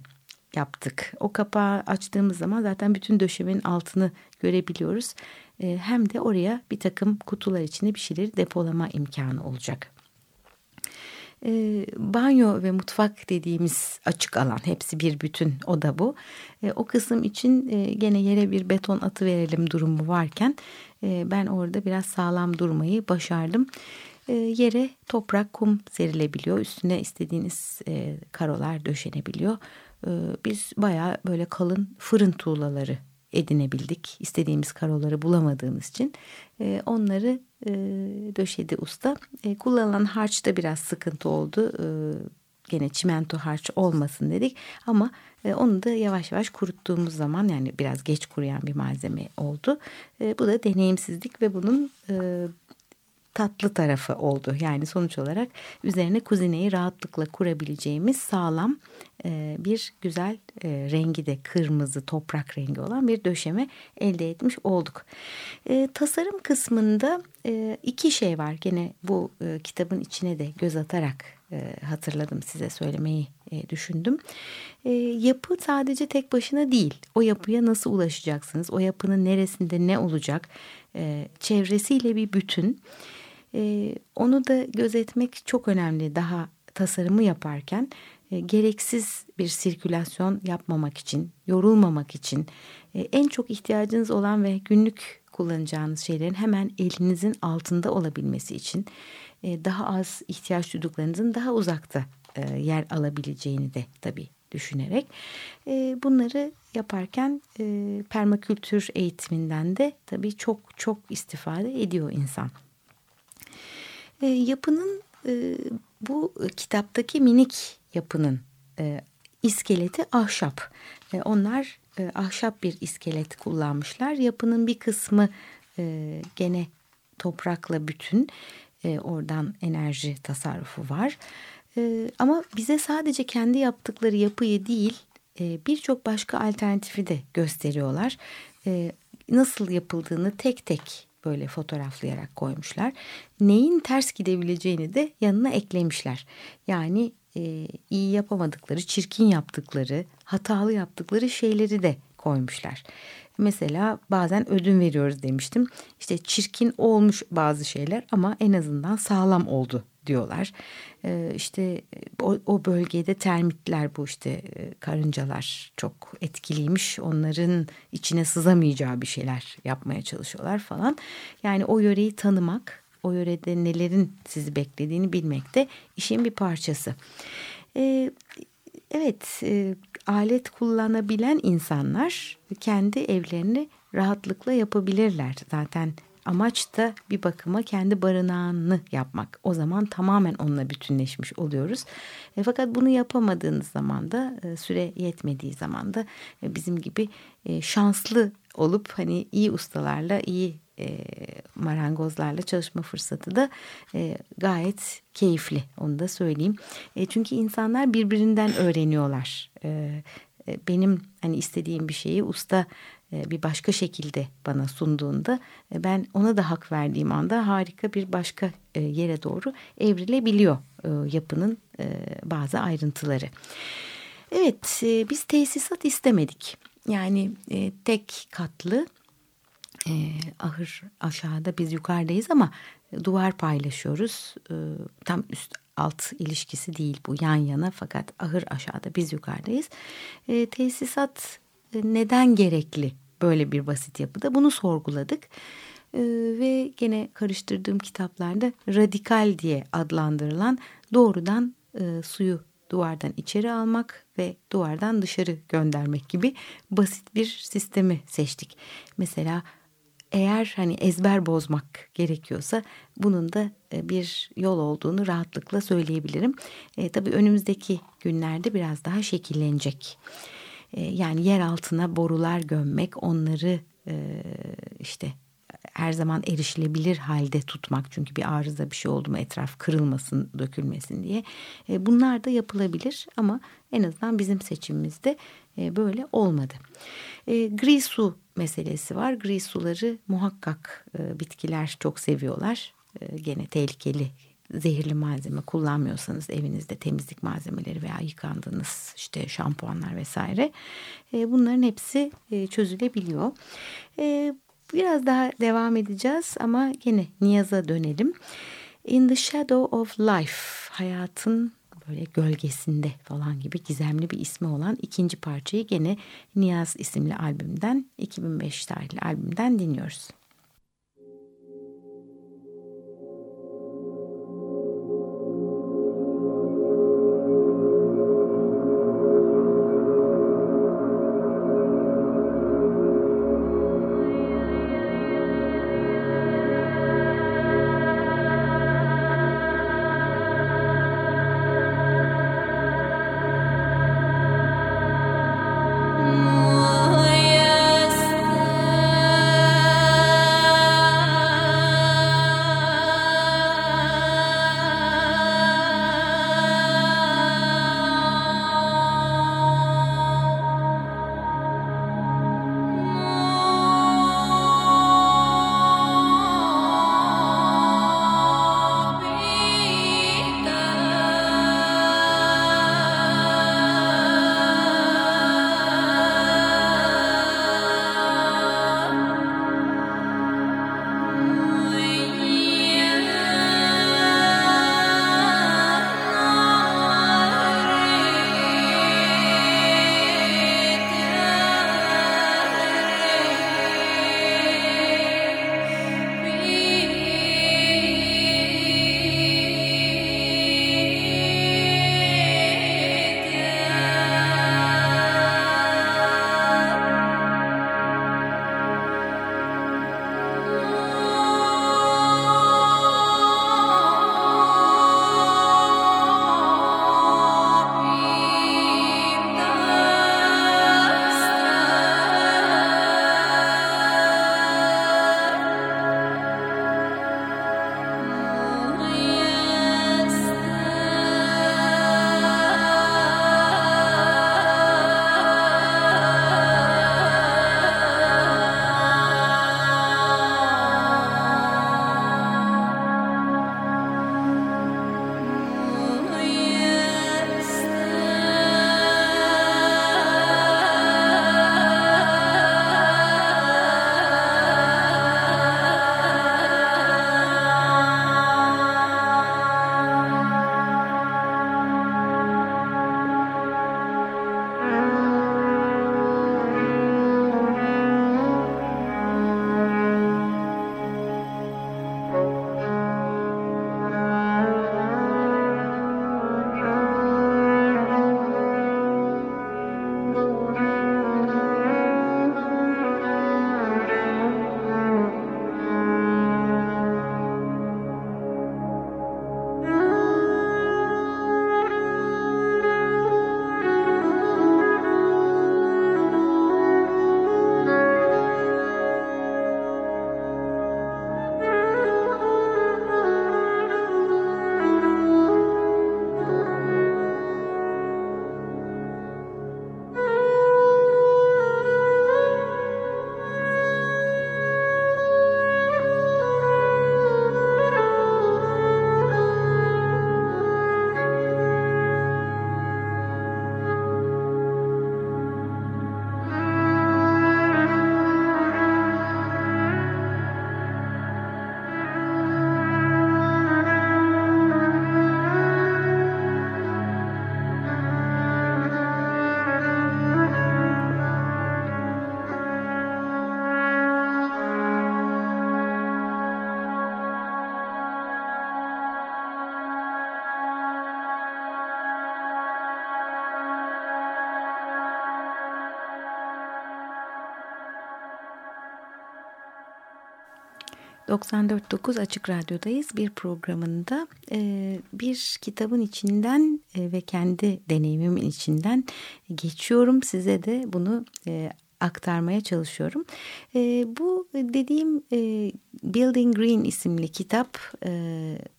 yaptık. O kapağı açtığımız zaman zaten bütün döşemenin altını görebiliyoruz. E, hem de oraya bir takım kutular içinde bir şeyleri depolama imkanı olacak. E, banyo ve mutfak dediğimiz açık alan hepsi bir bütün, o da bu. E, o kısım için e, gene yere bir beton atıverelim durumu varken e, ben orada biraz sağlam durmayı başardım. E, yere toprak, kum serilebiliyor. Üstüne istediğiniz e, karolar döşenebiliyor. E, biz bayağı böyle kalın fırın tuğlaları edinebildik. İstediğimiz karoları bulamadığımız için e, onları e, döşedi usta. E, kullanılan harçta biraz sıkıntı oldu. E, gene çimento harç olmasın dedik ama e, onu da yavaş yavaş kuruttuğumuz zaman, yani biraz geç kuruyan bir malzeme oldu. E, bu da deneyimsizlik ve bunun e, tatlı tarafı oldu. Yani sonuç olarak üzerine kuzineyi rahatlıkla kurabileceğimiz sağlam e, bir güzel e, rengi de kırmızı toprak rengi olan bir döşeme elde etmiş olduk. E, tasarım kısmında e, iki şey var. Gene bu e, kitabın içine de göz atarak e, hatırladım, size söylemeyi e, düşündüm. E, yapı sadece tek başına değil. O yapıya nasıl ulaşacaksınız? O yapının neresinde ne olacak? E, çevresiyle bir bütün. Ee, onu da gözetmek çok önemli daha tasarımı yaparken. E, gereksiz bir sirkülasyon yapmamak için, yorulmamak için e, en çok ihtiyacınız olan ve günlük kullanacağınız şeylerin hemen elinizin altında olabilmesi için e, daha az ihtiyaç duyduklarınızın daha uzakta e, yer alabileceğini de tabii düşünerek e, bunları yaparken e, permakültür eğitiminden de tabii çok çok istifade ediyor insan. E, yapının e, bu kitaptaki minik yapının e, iskeleti ahşap. E, onlar e, ahşap bir iskelet kullanmışlar. Yapının bir kısmı e, gene toprakla bütün. E, oradan enerji tasarrufu var. E, ama bize sadece kendi yaptıkları yapıyı değil e, birçok başka alternatifi de gösteriyorlar. E, nasıl yapıldığını tek tek böyle fotoğraflayarak koymuşlar. Neyin ters gidebileceğini de yanına eklemişler. Yani e, iyi yapamadıkları, çirkin yaptıkları, hatalı yaptıkları şeyleri de koymuşlar. Mesela bazen ödün veriyoruz demiştim. İşte çirkin olmuş bazı şeyler ama en azından sağlam oldu diyorlar. E, işte o, o bölgede termitler, bu işte e, karıncalar çok etkiliymiş. Onların içine sızamayacağı bir şeyler yapmaya çalışıyorlar falan. Yani o yöreyi tanımak, o yörede nelerin sizi beklediğini bilmek de işin bir parçası. E, evet, e, alet kullanabilen insanlar kendi evlerini rahatlıkla yapabilirler zaten. Amaç da bir bakıma kendi barınağını yapmak. O zaman tamamen onunla bütünleşmiş oluyoruz. E, fakat bunu yapamadığınız zaman da e, süre yetmediği zaman da e, bizim gibi e, şanslı olup hani iyi ustalarla, iyi e, marangozlarla çalışma fırsatı da e, gayet keyifli. Onu da söyleyeyim. E, çünkü insanlar birbirinden öğreniyorlar. E, e, benim hani istediğim bir şeyi usta bir başka şekilde bana sunduğunda ben ona da hak verdiğim anda harika bir başka yere doğru evrilebiliyor yapının bazı ayrıntıları. Evet, biz tesisat istemedik. Yani tek katlı, ahır aşağıda, biz yukarıdayız ama duvar paylaşıyoruz. Tam üst alt ilişkisi değil bu, yan yana, fakat ahır aşağıda, biz yukarıdayız. Tesisat neden gerekli böyle bir basit yapıda, bunu sorguladık ee, ve gene karıştırdığım kitaplarda radikal diye adlandırılan doğrudan e, suyu duvardan içeri almak ve duvardan dışarı göndermek gibi basit bir sistemi seçtik. Mesela eğer hani ezber bozmak gerekiyorsa bunun da bir yol olduğunu rahatlıkla söyleyebilirim. E, tabii önümüzdeki günlerde biraz daha şekillenecek. E, yani yer altına borular gömmek, onları e, işte her zaman erişilebilir halde tutmak. Çünkü bir arıza bir şey oldu mu etraf kırılmasın, dökülmesin diye. E, bunlar da yapılabilir ama en azından bizim seçimimizde e, böyle olmadı. E, gri su meselesi var. Gri suları muhakkak e, bitkiler çok seviyorlar. E, gene tehlikeli, zehirli malzeme kullanmıyorsanız evinizde, temizlik malzemeleri veya yıkandığınız işte şampuanlar vesaire. E, bunların hepsi e, çözülebiliyor. E, Biraz daha devam edeceğiz ama yine Niyaz'a dönelim. In the Shadow of Life, hayatın böyle gölgesinde falan gibi gizemli bir ismi olan ikinci parçayı gene Niyaz isimli albümden, iki bin beş tarihli albümden dinliyoruz. doksan dört nokta dokuz Açık Radyo'dayız. Bir programında bir kitabın içinden ve kendi deneyimimin içinden geçiyorum. Size de bunu aktarmaya çalışıyorum. Bu dediğim Building Green isimli kitap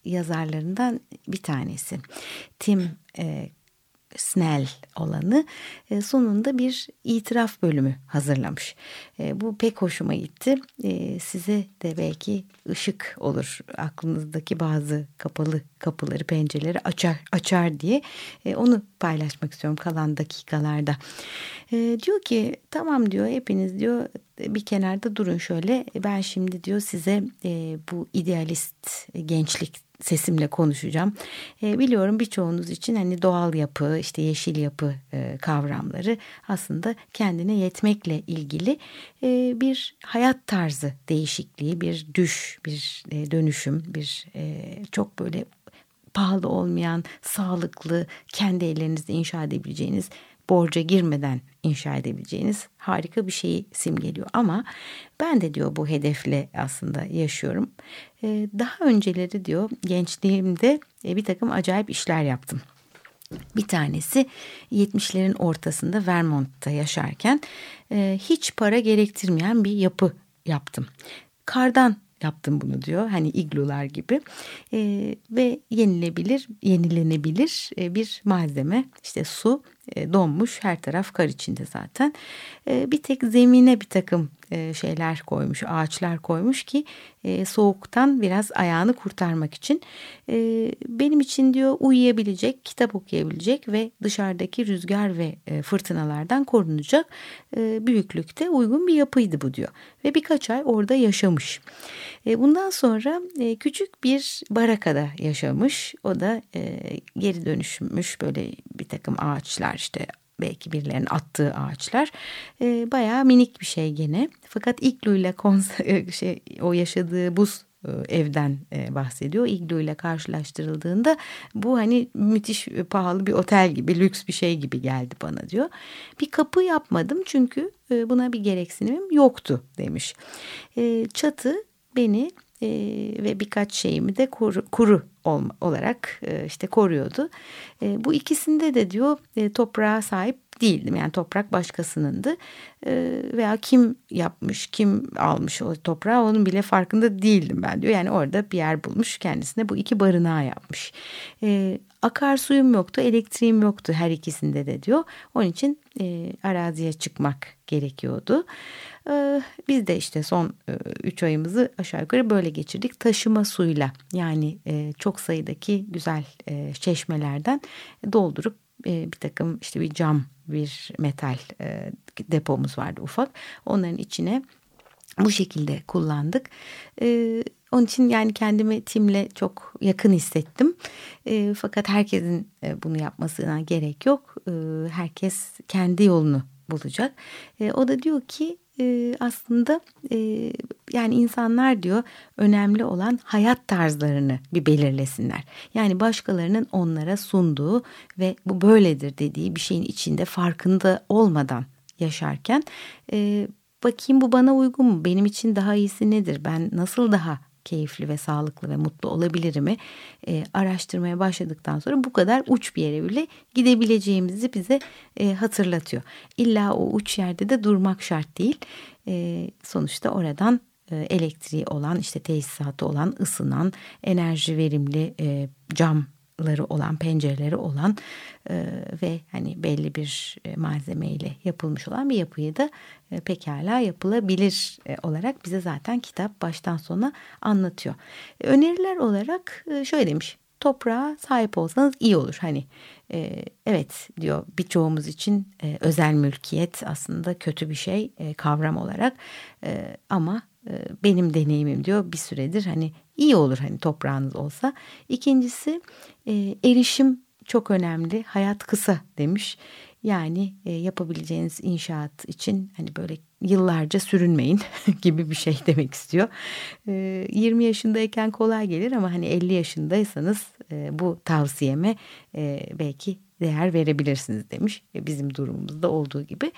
yazarlarından bir tanesi. Tim Snell olanı sonunda bir itiraf bölümü hazırlamış. Bu pek hoşuma gitti. Size de belki ışık olur. Aklınızdaki bazı kapalı kapıları, pencereleri açar, açar diye onu paylaşmak istiyorum kalan dakikalarda. Diyor ki tamam diyor, hepiniz diyor bir kenarda durun şöyle. Ben şimdi diyor size bu idealist gençlik sesimle konuşacağım. E, biliyorum birçoğunuz için hani doğal yapı, işte yeşil yapı e, kavramları aslında kendine yetmekle ilgili e, bir hayat tarzı değişikliği, bir düş, bir e, dönüşüm, bir e, çok böyle pahalı olmayan, sağlıklı, kendi ellerinizle inşa edebileceğiniz, borca girmeden inşa edebileceğiniz harika bir şeyi simgeliyor. Ama ben de diyor bu hedefle aslında yaşıyorum. Ee, daha önceleri diyor gençliğimde e, bir takım acayip işler yaptım. Bir tanesi yetmişlerin ortasında Vermont'ta yaşarken e, hiç para gerektirmeyen bir yapı yaptım. Kardan yaptım bunu diyor. Hani iglular gibi e, ve yenilebilir, yenilenebilir e, bir malzeme. İşte su e, donmuş, her taraf kar içinde zaten. E, bir tek zemine bir takım e, şeyler koymuş, ağaçlar koymuş ki e, soğuktan biraz ayağını kurtarmak için. E, benim için diyor uyuyabilecek, kitap okuyabilecek ve dışarıdaki rüzgar ve e, fırtınalardan korunacak e, büyüklükte uygun bir yapıydı bu diyor. Ve birkaç ay orada yaşamış. Bundan sonra küçük bir barakada yaşamış. O da geri dönüşmüş böyle bir takım ağaçlar, işte belki birilerinin attığı ağaçlar. Bayağı minik bir şey gene. Fakat igluyla konsa- şey, o yaşadığı buz evden bahsediyor. İgluyla karşılaştırıldığında bu hani müthiş pahalı bir otel gibi, lüks bir şey gibi geldi bana diyor. Bir kapı yapmadım çünkü buna bir gereksinimim yoktu demiş. Çatı beni e, ve birkaç şeyimi de kuru, kuru olma, olarak e, işte koruyordu. E, bu ikisinde de diyor e, toprağa sahip değildim. Yani toprak başkasınındı. E, veya kim yapmış, kim almış o toprağı onun bile farkında değildim ben diyor. Yani orada bir yer bulmuş kendisine, bu iki barınağı yapmış. E, akarsuyum yoktu, elektriğim yoktu her ikisinde de diyor. Onun için e, araziye çıkmak gerekiyordu. Biz de işte son üç ayımızı aşağı yukarı böyle geçirdik. Taşıma suyla, yani çok sayıdaki güzel çeşmelerden doldurup bir takım işte bir cam, bir metal depomuz vardı ufak. Onların içine bu şekilde kullandık. Onun için yani kendimi Tim'le çok yakın hissettim. E, fakat herkesin bunu yapmasına gerek yok. E, herkes kendi yolunu bulacak. E, o da diyor ki e, aslında e, yani insanlar diyor önemli olan hayat tarzlarını bir belirlesinler. Yani başkalarının onlara sunduğu ve bu böyledir dediği bir şeyin içinde farkında olmadan yaşarken e, bakayım bu bana uygun mu? Benim için daha iyisi nedir? Ben nasıl daha keyifli ve sağlıklı ve mutlu olabilirim? E, araştırmaya başladıktan sonra bu kadar uç bir yere bile gidebileceğimizi bize e, hatırlatıyor. İlla o uç yerde de durmak şart değil. E, sonuçta oradan e, elektriği olan, işte tesisatı olan, ısınan, enerji verimli e, camları olan, pencereleri olan e, ve hani belli bir malzemeyle yapılmış olan bir yapıyı da pekala yapılabilir olarak bize zaten kitap baştan sona anlatıyor. Öneriler olarak şöyle demiş: toprağa sahip olsanız iyi olur. Hani e, evet diyor, birçoğumuz için e, özel mülkiyet aslında kötü bir şey e, kavram olarak e, ama e, benim deneyimim diyor bir süredir hani iyi olur hani toprağınız olsa. İkincisi e, erişim çok önemli. Hayat kısa demiş. Yani e, yapabileceğiniz inşaat için hani böyle yıllarca sürünmeyin gibi bir şey demek istiyor. E, yirmi yaşındayken kolay gelir ama hani elli yaşındaysanız e, bu tavsiyeme e, belki değer verebilirsiniz demiş. Bizim durumumuzda olduğu gibi.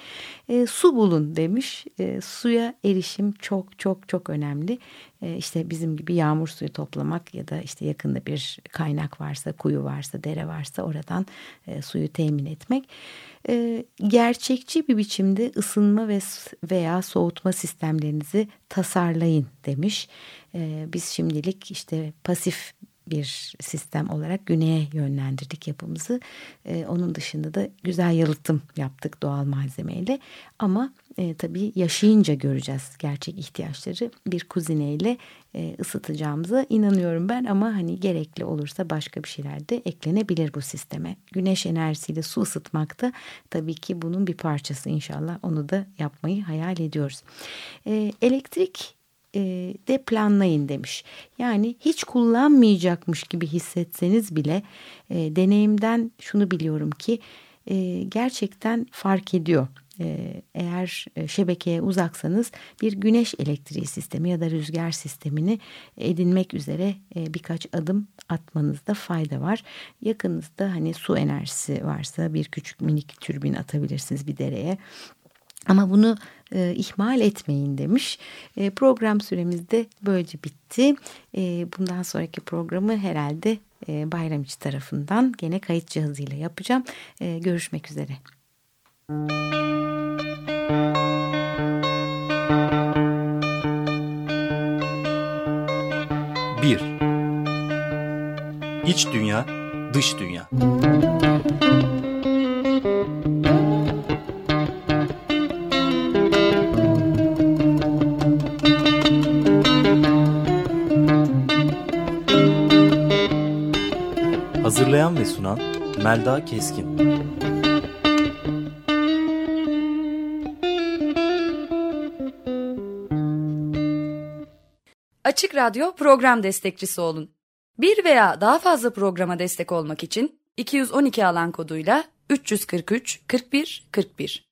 E, su bulun demiş. E, suya erişim çok çok çok önemli. E, işte bizim gibi yağmur suyu toplamak ya da işte yakında bir kaynak varsa, kuyu varsa, dere varsa oradan e, suyu temin etmek. E, gerçekçi bir biçimde ısınma ve veya soğutma sistemlerinizi tasarlayın demiş. E, biz şimdilik işte pasif bir sistem olarak güneye yönlendirdik yapımızı. Ee, onun dışında da güzel yalıtım yaptık doğal malzemeyle. Ama e, tabii yaşayınca göreceğiz gerçek ihtiyaçları. Bir kuzineyle e, ısıtacağımıza inanıyorum ben. Ama hani gerekli olursa başka bir şeyler de eklenebilir bu sisteme. Güneş enerjisiyle su ısıtmak da tabii ki bunun bir parçası inşallah. Onu da yapmayı hayal ediyoruz. E, elektrik de planlayın demiş. Yani hiç kullanmayacakmış gibi hissetseniz bile e, deneyimden şunu biliyorum ki e, gerçekten fark ediyor. E, eğer şebekeye uzaksanız bir güneş elektriği sistemi ya da rüzgar sistemini edinmek üzere e, birkaç adım atmanızda fayda var. Yakınızda hani su enerjisi varsa bir küçük minik türbin atabilirsiniz bir dereye. Ama bunu e, ihmal etmeyin demiş. E, program süremiz de böylece bitti. E, bundan sonraki programı herhalde e, Bayramiç tarafından gene kayıt cihazıyla yapacağım. E, görüşmek üzere. bir İç dünya, dış dünya. Hazırlayan ve sunan Melda Keskin. Açık Radyo program destekçisi olun. Bir veya daha fazla programa destek olmak için iki yüz on iki alan koduyla üç yüz kırk üç kırk bir kırk bir